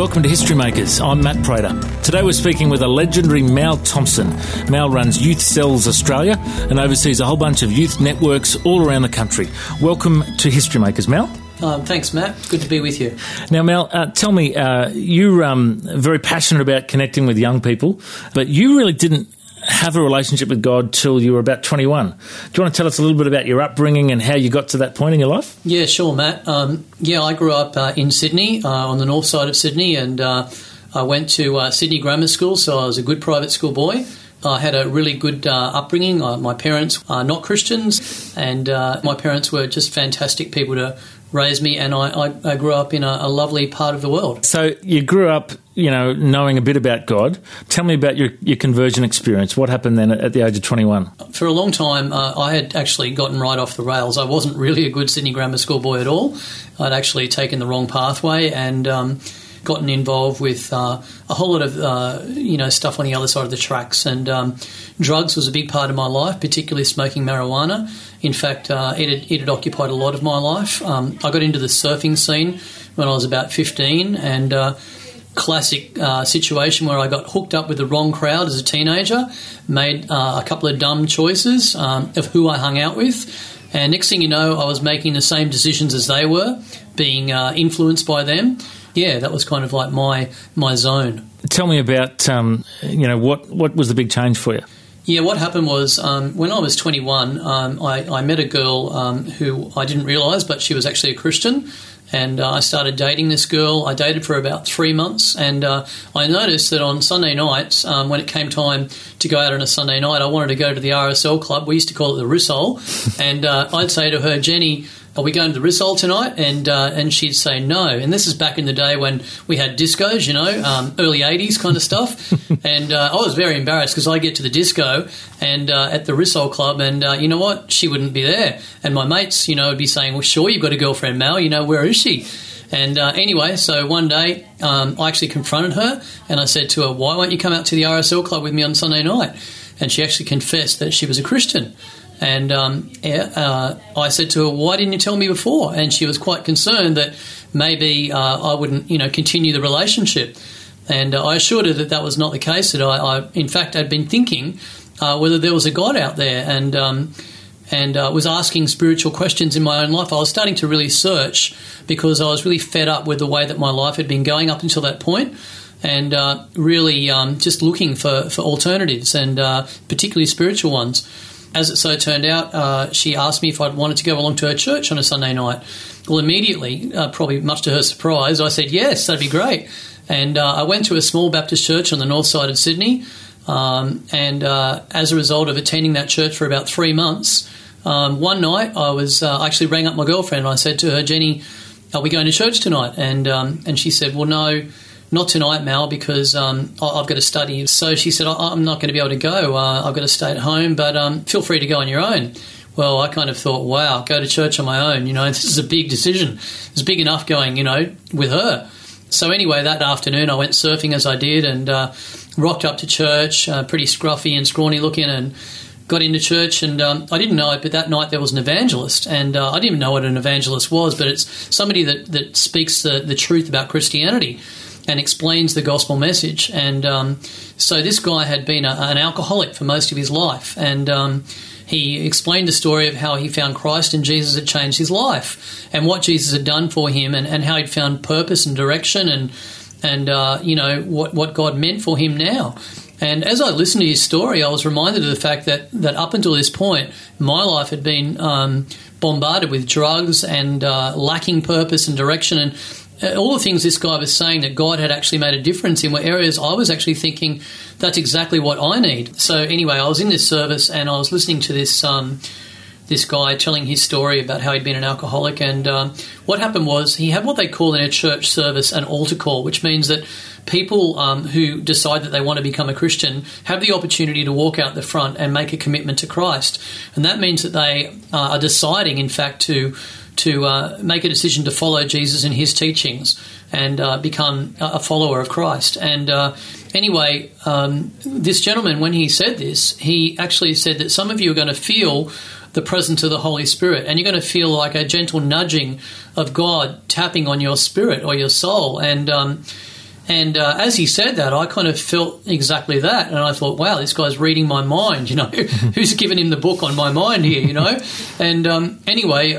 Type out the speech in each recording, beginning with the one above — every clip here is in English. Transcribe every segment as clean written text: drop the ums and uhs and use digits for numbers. welcome to History Makers. I'm Matt Prater. Today we're speaking with a legendary Mal Thompson. Mal runs Youth Cells Australia and oversees a whole bunch of youth networks all around the country. Welcome to History Makers, Mal. Thanks, Matt. Good to be with you. Now, Mal, tell me, you're very passionate about connecting with young people, but you really didn't have a relationship with God till you were about 21. Do you want to tell us a little bit about your upbringing and how you got to that point in your life? Yeah, sure, Matt. I grew up in Sydney, on the north side of Sydney, and I went to Sydney Grammar School, so I was a good private school boy. I had a really good upbringing. My parents are not Christians, and my parents were just fantastic people to raised me, and I grew up in a lovely part of the world. So you grew up, knowing a bit about God. Tell me about your conversion experience. What happened then at the age of 21? For a long time, I had actually gotten right off the rails. I wasn't really a good Sydney Grammar School boy at all. I'd actually taken the wrong pathway and gotten involved with a whole lot of, stuff on the other side of the tracks. And drugs was a big part of my life, particularly smoking marijuana. In fact, it had occupied a lot of my life. I got into the surfing scene when I was about 15, and classic situation where I got hooked up with the wrong crowd as a teenager, made a couple of dumb choices of who I hung out with. And next thing you know, I was making the same decisions as they were, being influenced by them. Yeah, that was kind of like my zone. Tell me about, what was the big change for you? Yeah, what happened was when I was 21, I met a girl who I didn't realise, but she was actually a Christian, and I started dating this girl. I dated for about 3 months, and I noticed that on Sunday nights, when it came time to go out on a Sunday night, I wanted to go to the RSL club. We used to call it the Russell, and I'd say to her, Jenny, are we going to the Rissole tonight? And she'd say no. And this is back in the day when we had discos, early 80s kind of stuff. And I was very embarrassed because I get to the disco and at the Rissole Club and, you know what, she wouldn't be there. And my mates, would be saying, well, sure, you've got a girlfriend, Mal, where is she? And anyway, so one day I actually confronted her and I said to her, why won't you come out to the RSL Club with me on Sunday night? And she actually confessed that she was a Christian. And I said to her, why didn't you tell me before? And she was quite concerned that maybe I wouldn't, continue the relationship. And I assured her that was not the case, that I in fact, had been thinking whether there was a God out there and was asking spiritual questions in my own life. I was starting to really search because I was really fed up with the way that my life had been going up until that point. And really just looking for alternatives and particularly spiritual ones. As it so turned out, she asked me if I'd wanted to go along to her church on a Sunday night. Well, immediately, probably much to her surprise, I said, yes, that'd be great. And I went to a small Baptist church on the north side of Sydney. As a result of attending that church for about 3 months, one night I was actually rang up my girlfriend. And I said to her, Jenny, are we going to church tonight? And she said, well, no, not tonight, Mal, because I've got to study. So she said, I'm not going to be able to go. I've got to stay at home, but feel free to go on your own. Well, I kind of thought, wow, go to church on my own. This is a big decision. It's big enough going, with her. So anyway, that afternoon I went surfing as I did and rocked up to church, pretty scruffy and scrawny looking, and got into church. And I didn't know it, but that night there was an evangelist. And I didn't even know what an evangelist was, but it's somebody that speaks the truth about Christianity and explains the gospel message. And so this guy had been an alcoholic for most of his life, and he explained the story of how he found Christ and Jesus had changed his life and what Jesus had done for him and how he'd found purpose and direction and what God meant for him now. And as I listened to his story, I was reminded of the fact that up until this point, my life had been bombarded with drugs and lacking purpose and direction, and all the things this guy was saying that God had actually made a difference in were areas I was actually thinking that's exactly what I need. So anyway, I was in this service and I was listening to this this guy telling his story about how he'd been an alcoholic, and what happened was he had what they call in a church service an altar call, which means that people who decide that they want to become a Christian have the opportunity to walk out the front and make a commitment to Christ. And that means that they are deciding, in fact, to make a decision to follow Jesus and his teachings and become a follower of Christ. And this gentleman, when he said this, he actually said that some of you are going to feel the presence of the Holy Spirit, and you're going to feel like a gentle nudging of God tapping on your spirit or your soul. And And as he said that, I kind of felt exactly that. And I thought, wow, this guy's reading my mind, you know. Who's given him the book on my mind here, you know? And anyway,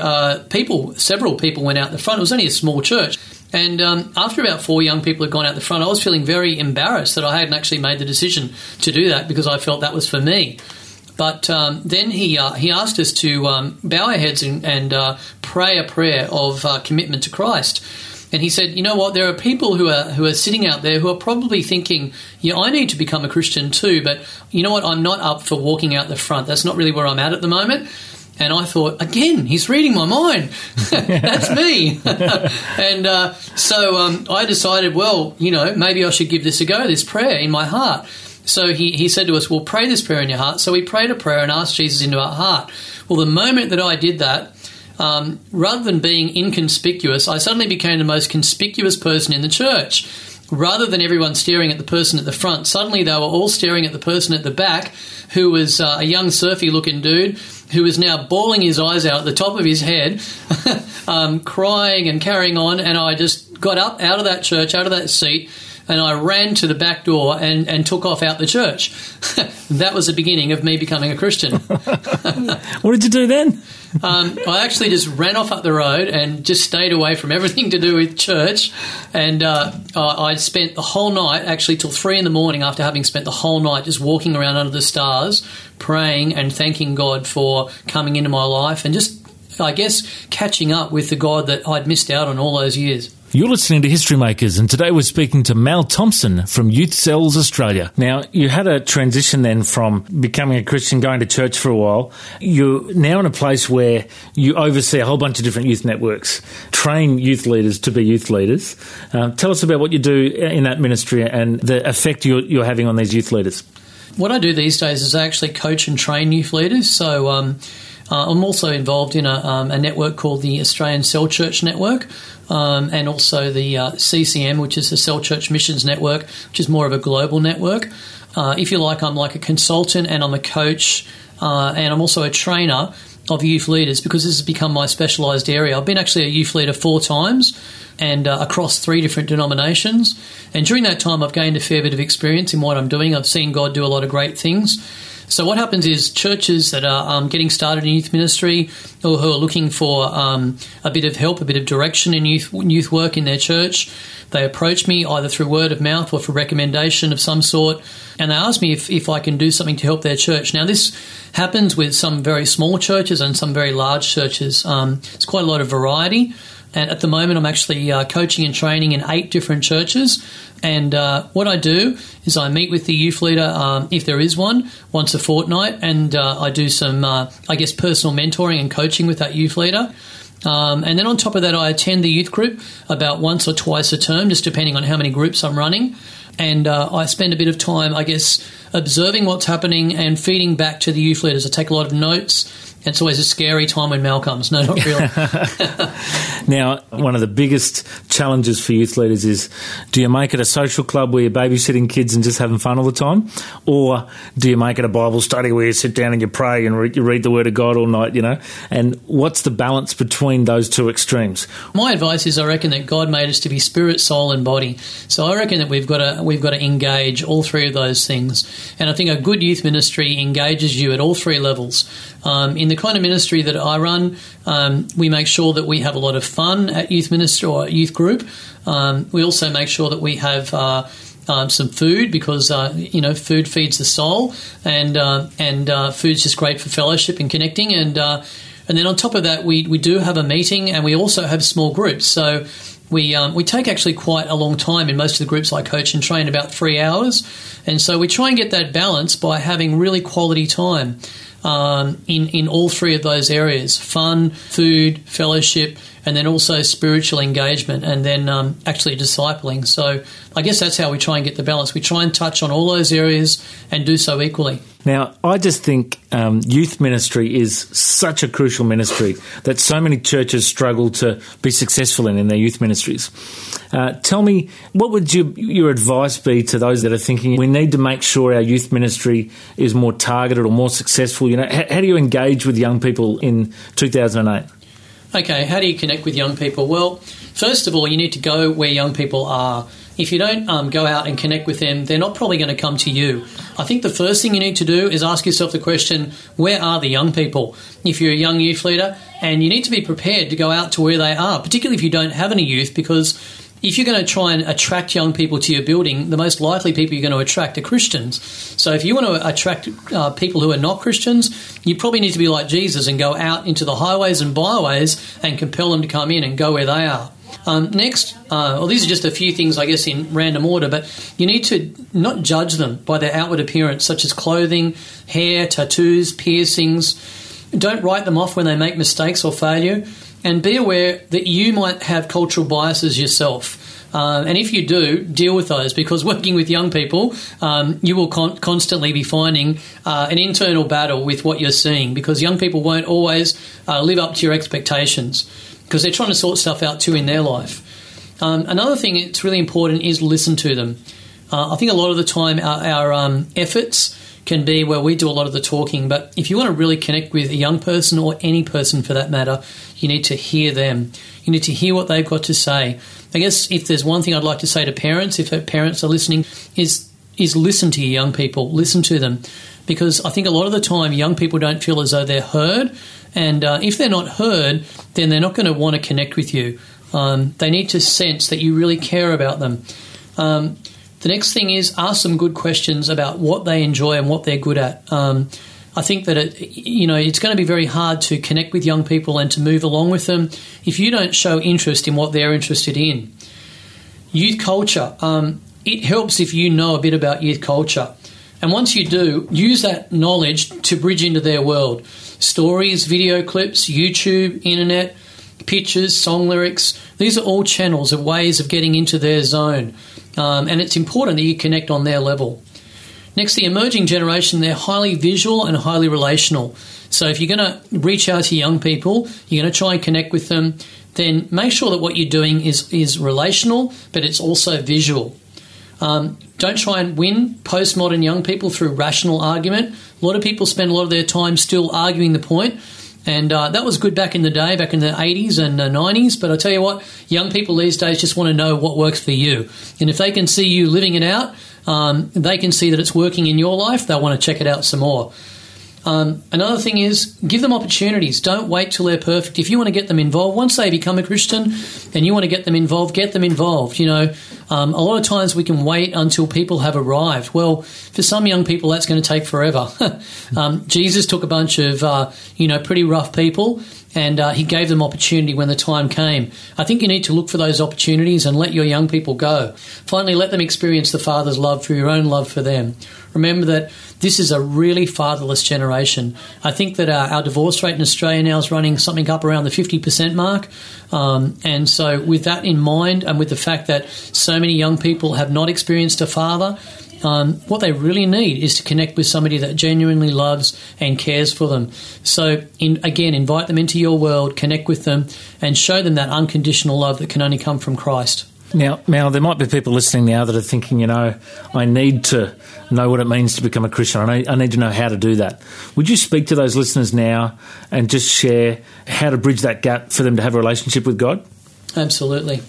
several people went out the front. It was only a small church. And after about 4 young people had gone out the front, I was feeling very embarrassed that I hadn't actually made the decision to do that because I felt that was for me. But then he asked us to bow our heads and pray a prayer of commitment to Christ. And he said, you know what, there are people who are sitting out there who are probably thinking, yeah, I need to become a Christian too, but you know what, I'm not up for walking out the front. That's not really where I'm at the moment. And I thought, again, he's reading my mind. That's me. And so I decided, well, you know, maybe I should give this a go, this prayer in my heart. So he said to us, well, pray this prayer in your heart. So we prayed a prayer and asked Jesus into our heart. Well, the moment that I did that, rather than being inconspicuous, I suddenly became the most conspicuous person in the church. Rather than everyone staring at the person at the front, suddenly they were all staring at the person at the back, who was a young surfy-looking dude who was now bawling his eyes out at the top of his head, crying and carrying on. And I just got up out of that church, out of that seat, and I ran to the back door and took off out the church. That was the beginning of me becoming a Christian. What did you do then? I actually just ran off up the road and just stayed away from everything to do with church. And I spent the whole night, actually till 3 a.m, after having spent the whole night just walking around under the stars, praying and thanking God for coming into my life and just, I guess, catching up with the God that I'd missed out on all those years. You're listening to History Makers, and today we're speaking to Mal Thompson from Youth Cells Australia. Now, you had a transition then from becoming a Christian, going to church for a while. You're now in a place where you oversee a whole bunch of different youth networks, train youth leaders to be youth leaders. Tell us about what you do in that ministry and the effect you're having on these youth leaders. What I do these days is I actually coach and train youth leaders, so I'm also involved in a network called the Australian Cell Church Network and also the CCM, which is the Cell Church Missions Network, which is more of a global network. If you like, I'm like a consultant and I'm a coach and I'm also a trainer of youth leaders because this has become my specialised area. I've been actually a youth leader 4 times and across 3 different denominations. And during that time, I've gained a fair bit of experience in what I'm doing. I've seen God do a lot of great things. So what happens is churches that are getting started in youth ministry or who are looking for a bit of help, a bit of direction in youth work in their church, they approach me either through word of mouth or for recommendation of some sort, and they ask me if I can do something to help their church. Now, this happens with some very small churches and some very large churches. It's quite a lot of variety. And at the moment, I'm actually coaching and training in 8 different churches. And what I do is I meet with the youth leader, if there is one, once a fortnight. And I do some, I guess, personal mentoring and coaching with that youth leader. And then on top of that, I attend the youth group about once or twice a term, just depending on how many groups I'm running. And I spend a bit of time, I guess, observing what's happening and feeding back to the youth leaders. I take a lot of notes. It's always a scary time when Mal comes. No, not really. Now, one of the biggest challenges for youth leaders is, do you make it a social club where you're babysitting kids and just having fun all the time? Or do you make it a Bible study where you sit down and you pray and you read the Word of God all night, you know? And what's the balance between those two extremes? My advice is I reckon that God made us to be spirit, soul and body. So I reckon that we've got to engage all 3 of those things. And I think a good youth ministry engages you at all 3 levels. In the kind of ministry that I run, we make sure that we have a lot of fun at youth ministry or at youth group. We also make sure that we have some food because, food feeds the soul and food's just great for fellowship and connecting. And then on top of that, we do have a meeting and we also have small groups. So we take actually quite a long time in most of the groups I coach and train, about 3 hours. And so we try and get that balance by having really quality time. In all 3 of those areas, fun, food, fellowship, and then also spiritual engagement and then actually discipling. So I guess that's how we try and get the balance. We try and touch on all those areas and do so equally. Now, I just think youth ministry is such a crucial ministry that so many churches struggle to be successful in their youth ministries. Tell me, what would your advice be to those that are thinking we need to make sure our youth ministry is more targeted or more successful? You know, how do you engage with young people in 2008? Okay, how do you connect with young people? Well, first of all, you need to go where young people are. if you don't go out and connect with them, they're not probably going to come to you. I think the first thing you need to do is ask yourself the question, where are the young people? If you're a young youth leader, and you need to be prepared to go out to where they are, particularly if you don't have any youth, because if you're going to try and attract young people to your building, the most likely people you're going to attract are Christians. So if you want to attract people who are not Christians, you probably need to be like Jesus and go out into the highways and byways and compel them to come in and go where they are. Next, these are just a few things, I guess, in random order, but you need to not judge them by their outward appearance, such as clothing, hair, tattoos, piercings. Don't write them off when they make mistakes or failure, and be aware that you might have cultural biases yourself. And if you do, deal with those, because working with young people, you will constantly be finding an internal battle with what you're seeing, because young people won't always live up to your expectations, because they're trying to sort stuff out too in their life. Another thing that's really important is listen to them. I think a lot of the time our efforts can be where we do a lot of the talking, but if you want to really connect with a young person, or any person for that matter, you need to hear them. You need to hear what they've got to say. I guess if there's one thing I'd like to say to parents, if parents are listening, is listen to your young people, listen to them, because I think a lot of the time young people don't feel as though they're heard, and if they're not heard, then they're not going to want to connect with you. They need to sense that you really care about them. The next thing is ask them good questions about what they enjoy and what they're good at. I think that it's going to be very hard to connect with young people and to move along with them if you don't show interest in what they're interested in. Youth culture. It helps if you know a bit about youth culture. And once you do, use that knowledge to bridge into their world. Stories, video clips, YouTube, internet, pictures, song lyrics. These are all channels of ways of getting into their zone. And it's important that you connect on their level. Next, the emerging generation, they're highly visual and highly relational. So if you're going to reach out to young people, you're going to try and connect with them, then make sure that what you're doing is relational, but it's also visual. Don't try and win postmodern young people through rational argument. A lot of people spend a lot of their time still arguing the point. And that was good back in the day, back in the 80s and the 90s. But I tell you what, young people these days just want to know what works for you. And if they can see you living it out, they can see that it's working in your life, they'll want to check it out some more. Another thing is give them opportunities. Don't wait till they're perfect. If you want to get them involved, once they become a Christian and you want to get them involved, get them involved. You know, a lot of times we can wait until people have arrived. Well, for some young people, that's going to take forever. Jesus took a bunch of, pretty rough people, and he gave them opportunity when the time came. I think you need to look for those opportunities and let your young people go. Finally, let them experience the Father's love through your own love for them. Remember that this is a really fatherless generation. I think that our divorce rate in Australia now is running something up around the 50% mark. And so with that in mind, and with the fact that so many young people have not experienced a father, what they really need is to connect with somebody that genuinely loves and cares for them. So, invite them into your world, connect with them, and show them that unconditional love that can only come from Christ. Now, there might be people listening now that are thinking, I need to know what it means to become a Christian. I need to know how to do that. Would you speak to those listeners now and just share how to bridge that gap for them to have a relationship with God? Absolutely.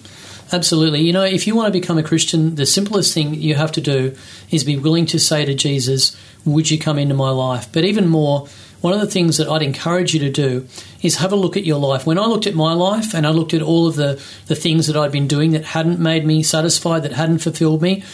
If you want to become a Christian, the simplest thing you have to do is be willing to say to Jesus, would you come into my life? But even more, one of the things that I'd encourage you to do is have a look at your life. When I looked at my life and I looked at all of the things that I'd been doing that hadn't made me satisfied, that hadn't fulfilled me,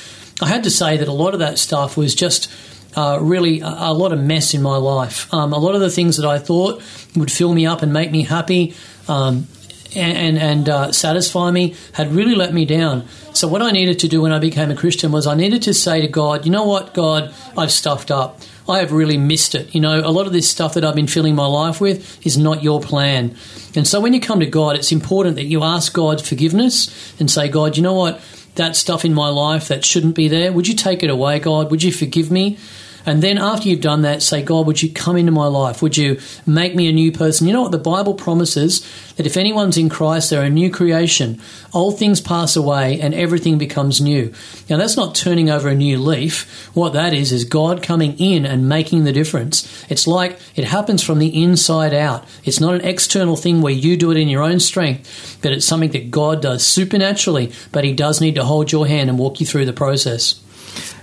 I had to say that a lot of that stuff was just really a lot of mess in my life. A lot of the things that I thought would fill me up and make me happy, and satisfy me, had really let me down. So what I needed to do when I became a Christian was I needed to say to God, you know what, God, I've stuffed up. I have really missed it. A lot of this stuff that I've been filling my life with is not your plan. And so when you come to God, it's important that you ask God's forgiveness and say, God, you know what, that stuff in my life that shouldn't be there, would you take it away, God? Would you forgive me? And then after you've done that, say, God, would you come into my life? Would you make me a new person? You know what the Bible promises? That if anyone's in Christ, they're a new creation. Old things pass away and everything becomes new. Now, that's not turning over a new leaf. What that is God coming in and making the difference. It's like it happens from the inside out. It's not an external thing where you do it in your own strength, but it's something that God does supernaturally, but he does need to hold your hand and walk you through the process.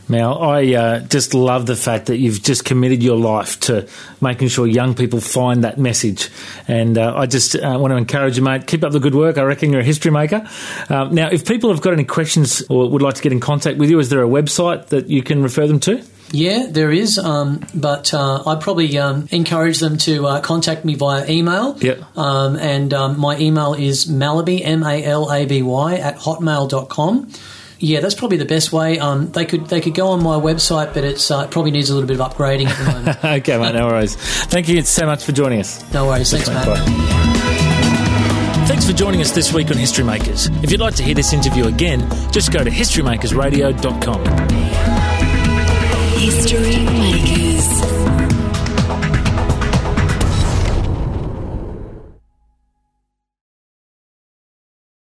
Now, I just love the fact that you've just committed your life to making sure young people find that message. And I just want to encourage you, mate, keep up the good work. I reckon you're a history maker. Now, if people have got any questions or would like to get in contact with you, is there a website that you can refer them to? Yeah, there is, but I probably encourage them to contact me via email. Yep. And my email is malaby, M-A-L-A-B-Y, @hotmail.com. Yeah, that's probably the best way. They could go on my website, but it's probably needs a little bit of upgrading at the moment. Okay, mate, no worries. Thank you so much for joining us. No worries. Thanks, mate. Bye. Thanks for joining us this week on History Makers. If you'd like to hear this interview again, just go to historymakersradio.com.